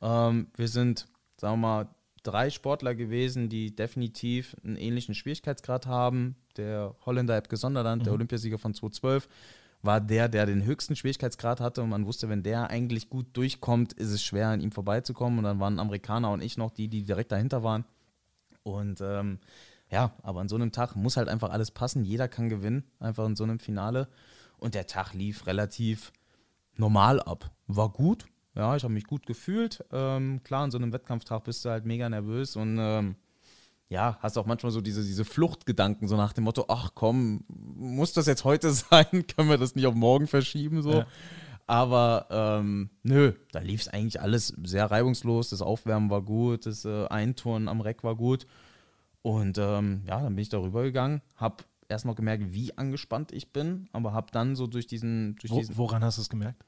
Wir sind, sagen wir mal, 3 Sportler gewesen, die definitiv einen ähnlichen Schwierigkeitsgrad haben. Der Holländer Epke Sonderland, der Olympiasieger von 2012, war der den höchsten Schwierigkeitsgrad hatte und man wusste, wenn der eigentlich gut durchkommt, ist es schwer, an ihm vorbeizukommen. Und dann waren Amerikaner und ich noch die direkt dahinter waren. Und aber an so einem Tag muss halt einfach alles passen. Jeder kann gewinnen, einfach in so einem Finale. Und der Tag lief relativ normal ab. War gut, ja, ich habe mich gut gefühlt. Klar, an so einem Wettkampftag bist du halt mega nervös und hast auch manchmal so diese Fluchtgedanken, so nach dem Motto, ach komm, muss das jetzt heute sein? Können wir das nicht auf morgen verschieben? So? Ja. Aber da lief es eigentlich alles sehr reibungslos. Das Aufwärmen war gut, das Einturnen am Reck war gut. Und dann bin ich da rübergegangen, habe erst noch gemerkt, wie angespannt ich bin, aber habe dann so durch diesen... Woran hast du es gemerkt?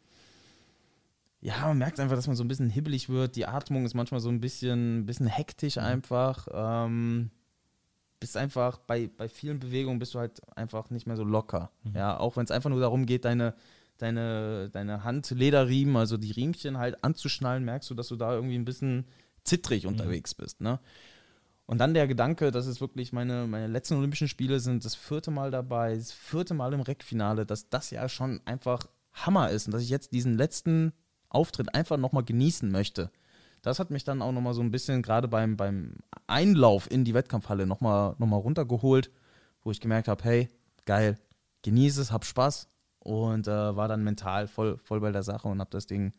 Ja, man merkt einfach, dass man so ein bisschen hibbelig wird. Die Atmung ist manchmal so ein bisschen hektisch einfach. Bist einfach, bei vielen Bewegungen bist du halt einfach nicht mehr so locker. Mhm. Ja, auch wenn es einfach nur darum geht, deine Handlederriemen, also die Riemchen halt anzuschnallen, merkst du, dass du da irgendwie ein bisschen zittrig unterwegs bist, ne? Und dann der Gedanke, dass es wirklich meine letzten Olympischen Spiele sind, das 4. Mal dabei, das 4. Mal im Reckfinale, dass das ja schon einfach Hammer ist und dass ich jetzt diesen letzten Auftritt einfach nochmal genießen möchte. Das hat mich dann auch nochmal so ein bisschen gerade beim Einlauf in die Wettkampfhalle nochmal runtergeholt, wo ich gemerkt habe, hey, geil, genieße es, hab Spaß. Und war dann mental voll bei der Sache und habe das Ding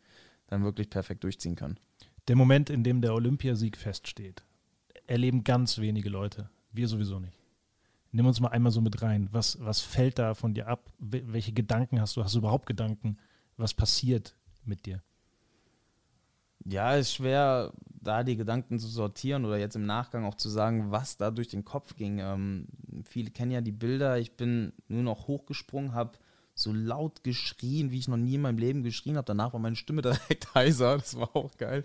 dann wirklich perfekt durchziehen können. Der Moment, in dem der Olympiasieg feststeht, erleben ganz wenige Leute. Wir sowieso nicht. Nimm uns mal einmal so mit rein. Was fällt da von dir ab? Welche Gedanken hast du? Hast du überhaupt Gedanken? Was passiert mit dir? Ja, es ist schwer, da die Gedanken zu sortieren oder jetzt im Nachgang auch zu sagen, was da durch den Kopf ging. Viele kennen ja die Bilder. Ich bin nur noch hochgesprungen, habe so laut geschrien, wie ich noch nie in meinem Leben geschrien habe. Danach war meine Stimme direkt heiser. Das war auch geil.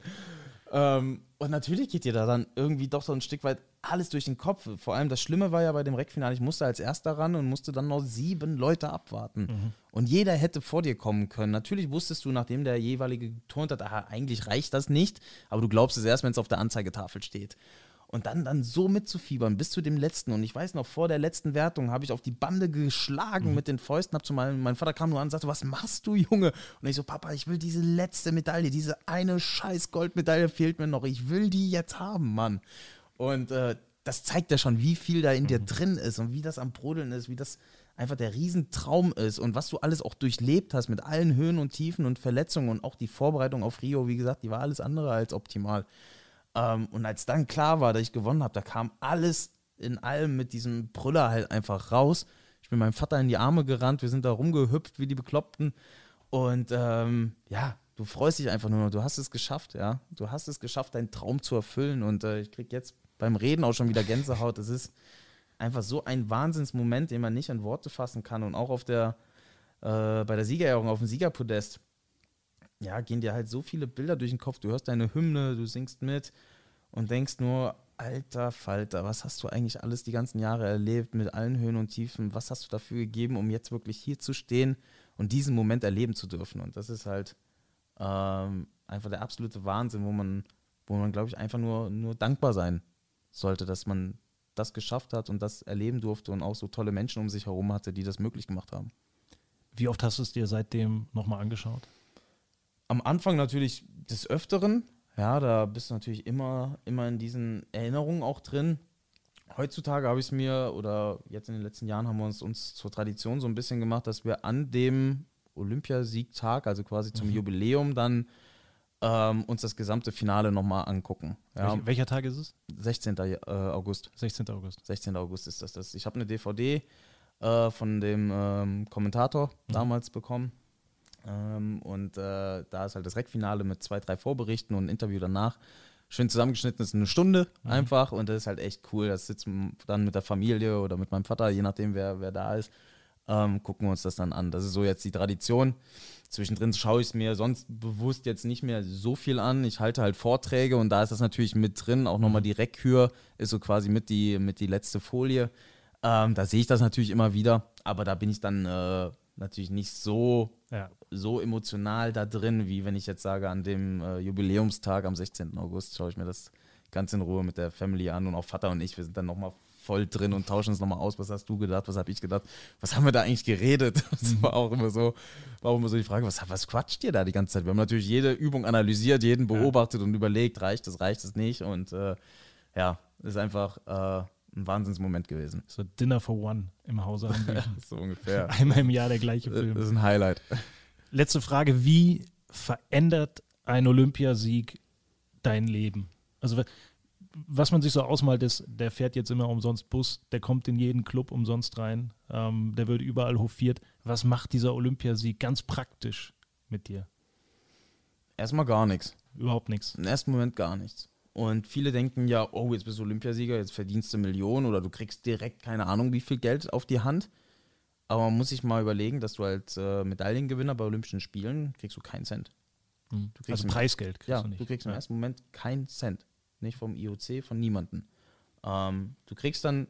Und natürlich geht dir da dann irgendwie doch so ein Stück weit alles durch den Kopf. Vor allem das Schlimme war ja bei dem Reckfinale, ich musste als Erster ran und musste dann noch 7 Leute abwarten. Mhm. Und jeder hätte vor dir kommen können. Natürlich wusstest du, nachdem der jeweilige geturnt hat, eigentlich reicht das nicht, aber du glaubst es erst, wenn es auf der Anzeigetafel steht. Und dann so mitzufiebern bis zu dem Letzten. Und ich weiß noch, vor der letzten Wertung habe ich auf die Bande geschlagen mit den Fäusten. Mein Vater kam nur an und sagte, was machst du, Junge? Und ich so, Papa, ich will diese letzte Medaille, diese eine scheiß Goldmedaille fehlt mir noch. Ich will die jetzt haben, Mann. Und das zeigt ja schon, wie viel da in dir drin ist und wie das am Brodeln ist, wie das einfach der Riesentraum ist und was du alles auch durchlebt hast mit allen Höhen und Tiefen und Verletzungen und auch die Vorbereitung auf Rio, wie gesagt, die war alles andere als optimal. Und als dann klar war, dass ich gewonnen habe, da kam alles in allem mit diesem Brüller halt einfach raus. Ich bin meinem Vater in die Arme gerannt, wir sind da rumgehüpft wie die Bekloppten. Und du freust dich einfach nur noch, du hast es geschafft, ja. Du hast es geschafft, deinen Traum zu erfüllen. Und ich kriege jetzt beim Reden auch schon wieder Gänsehaut. Es ist einfach so ein Wahnsinnsmoment, den man nicht in Worte fassen kann. Und auch bei der Siegerehrung auf dem Siegerpodest. Ja, gehen dir halt so viele Bilder durch den Kopf. Du hörst deine Hymne, du singst mit und denkst nur, alter Falter, was hast du eigentlich alles die ganzen Jahre erlebt mit allen Höhen und Tiefen? Was hast du dafür gegeben, um jetzt wirklich hier zu stehen und diesen Moment erleben zu dürfen? Und das ist halt einfach der absolute Wahnsinn, wo man glaube ich, einfach nur dankbar sein sollte, dass man das geschafft hat und das erleben durfte und auch so tolle Menschen um sich herum hatte, die das möglich gemacht haben. Wie oft hast du es dir seitdem nochmal angeschaut? Am Anfang natürlich des Öfteren, ja, da bist du natürlich immer in diesen Erinnerungen auch drin. Heutzutage habe ich es mir, oder jetzt in den letzten Jahren haben wir uns zur Tradition so ein bisschen gemacht, dass wir an dem Olympiasiegtag, also quasi zum Jubiläum dann uns das gesamte Finale nochmal angucken. Ja. Welcher Tag ist es? 16. August. 16. August. 16. August ist das. Ich habe eine DVD von dem Kommentator damals bekommen. Und da ist halt das Rec-Finale mit 2, 3 Vorberichten und ein Interview danach. Schön zusammengeschnitten, ist eine Stunde einfach und das ist halt echt cool. Das sitzt dann mit der Familie oder mit meinem Vater, je nachdem, wer da ist, gucken wir uns das dann an. Das ist so jetzt die Tradition. Zwischendrin schaue ich es mir sonst bewusst jetzt nicht mehr so viel an. Ich halte halt Vorträge und da ist das natürlich mit drin. Auch nochmal die Rec-Kür ist so quasi mit die letzte Folie. Da sehe ich das natürlich immer wieder, aber da bin ich dann natürlich nicht so emotional da drin, wie wenn ich jetzt sage, an dem Jubiläumstag am 16. August schaue ich mir das ganz in Ruhe mit der Family an und auch Vater und ich, wir sind dann nochmal voll drin und tauschen uns nochmal aus, was hast du gedacht, was habe ich gedacht, was haben wir da eigentlich geredet? Das war auch immer so, die Frage, was quatscht ihr da die ganze Zeit? Wir haben natürlich jede Übung analysiert, jeden beobachtet und überlegt, reicht es nicht und ist einfach ein Wahnsinnsmoment gewesen. So Dinner for One im Hause Hambüchen. So ungefähr. Einmal im Jahr der gleiche Film. Das ist ein Highlight. Letzte Frage, wie verändert ein Olympiasieg dein Leben? Also was man sich so ausmalt ist, der fährt jetzt immer umsonst Bus, der kommt in jeden Club umsonst rein, der wird überall hofiert. Was macht dieser Olympiasieg ganz praktisch mit dir? Erstmal gar nichts. Überhaupt nichts. Im ersten Moment gar nichts. Und viele denken ja, oh, jetzt bist du Olympiasieger, jetzt verdienst du Millionen oder du kriegst direkt keine Ahnung wie viel Geld auf die Hand. Aber man muss sich mal überlegen, dass du als Medaillengewinner bei Olympischen Spielen kriegst du keinen Cent. Mhm. Also Preisgeld kriegst du nicht. Du kriegst im ersten Moment keinen Cent. Nicht vom IOC, von niemandem. Du kriegst dann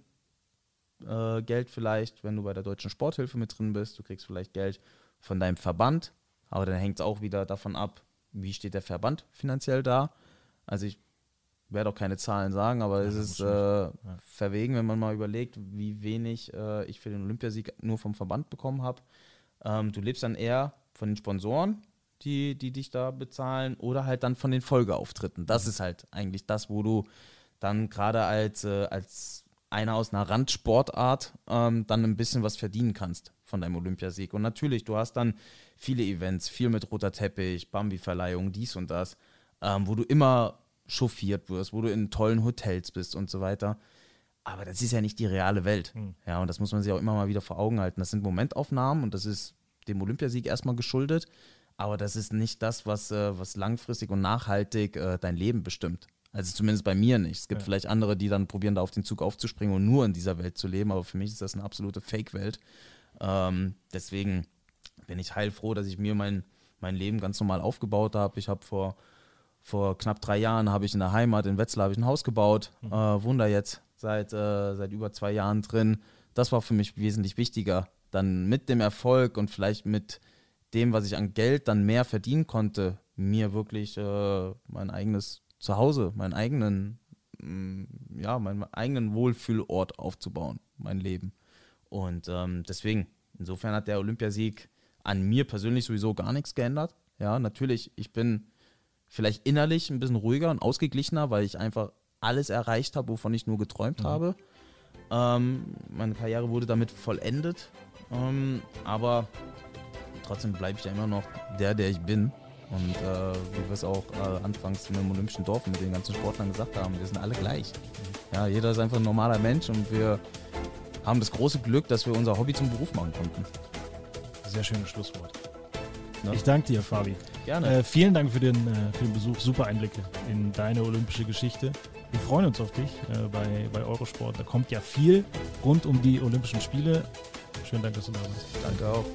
Geld vielleicht, wenn du bei der Deutschen Sporthilfe mit drin bist. Du kriegst vielleicht Geld von deinem Verband. Aber dann hängt es auch wieder davon ab, wie steht der Verband finanziell da. Also ich werde auch keine Zahlen sagen, aber es ist verwegen, wenn man mal überlegt, wie wenig ich für den Olympiasieg nur vom Verband bekommen habe. Du lebst dann eher von den Sponsoren, die dich da bezahlen oder halt dann von den Folgeauftritten. Das ist halt eigentlich das, wo du dann gerade als einer aus einer Randsportart dann ein bisschen was verdienen kannst von deinem Olympiasieg. Und natürlich, du hast dann viele Events, viel mit roter Teppich, Bambi-Verleihung, dies und das, wo du immer chauffiert wirst, wo du in tollen Hotels bist und so weiter. Aber das ist ja nicht die reale Welt. Ja, und das muss man sich auch immer mal wieder vor Augen halten. Das sind Momentaufnahmen und das ist dem Olympiasieg erstmal geschuldet. Aber das ist nicht das, was langfristig und nachhaltig dein Leben bestimmt. Also zumindest bei mir nicht. Es gibt vielleicht andere, die dann probieren, da auf den Zug aufzuspringen und nur in dieser Welt zu leben. Aber für mich ist das eine absolute Fake-Welt. Deswegen bin ich heilfroh, dass ich mir mein Leben ganz normal aufgebaut habe. Ich habe vor knapp 3 Jahren habe ich in der Heimat in Wetzlar ein Haus gebaut. Wohne da jetzt seit über 2 Jahren drin. Das war für mich wesentlich wichtiger. Dann mit dem Erfolg und vielleicht mit dem, was ich an Geld dann mehr verdienen konnte, mir wirklich mein eigenes Zuhause, meinen eigenen Wohlfühlort aufzubauen, mein Leben. Und deswegen, insofern hat der Olympiasieg an mir persönlich sowieso gar nichts geändert. Ja, natürlich, ich bin vielleicht innerlich ein bisschen ruhiger und ausgeglichener, weil ich einfach alles erreicht habe, wovon ich nur geträumt habe. Meine Karriere wurde damit vollendet, aber trotzdem bleibe ich ja immer noch der ich bin. Und wie wir es auch anfangs in dem Olympischen Dorf mit den ganzen Sportlern gesagt haben, wir sind alle gleich. Ja, jeder ist einfach ein normaler Mensch und wir haben das große Glück, dass wir unser Hobby zum Beruf machen konnten. Sehr schönes Schlusswort. Ne? Ich danke dir, Fabi. Gerne. Vielen Dank für den Besuch. Super Einblicke in deine olympische Geschichte. Wir freuen uns auf dich bei Eurosport. Da kommt ja viel rund um die Olympischen Spiele. Schönen Dank, dass du da warst. Danke auch.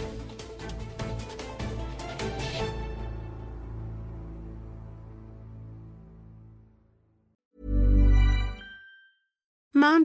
Mom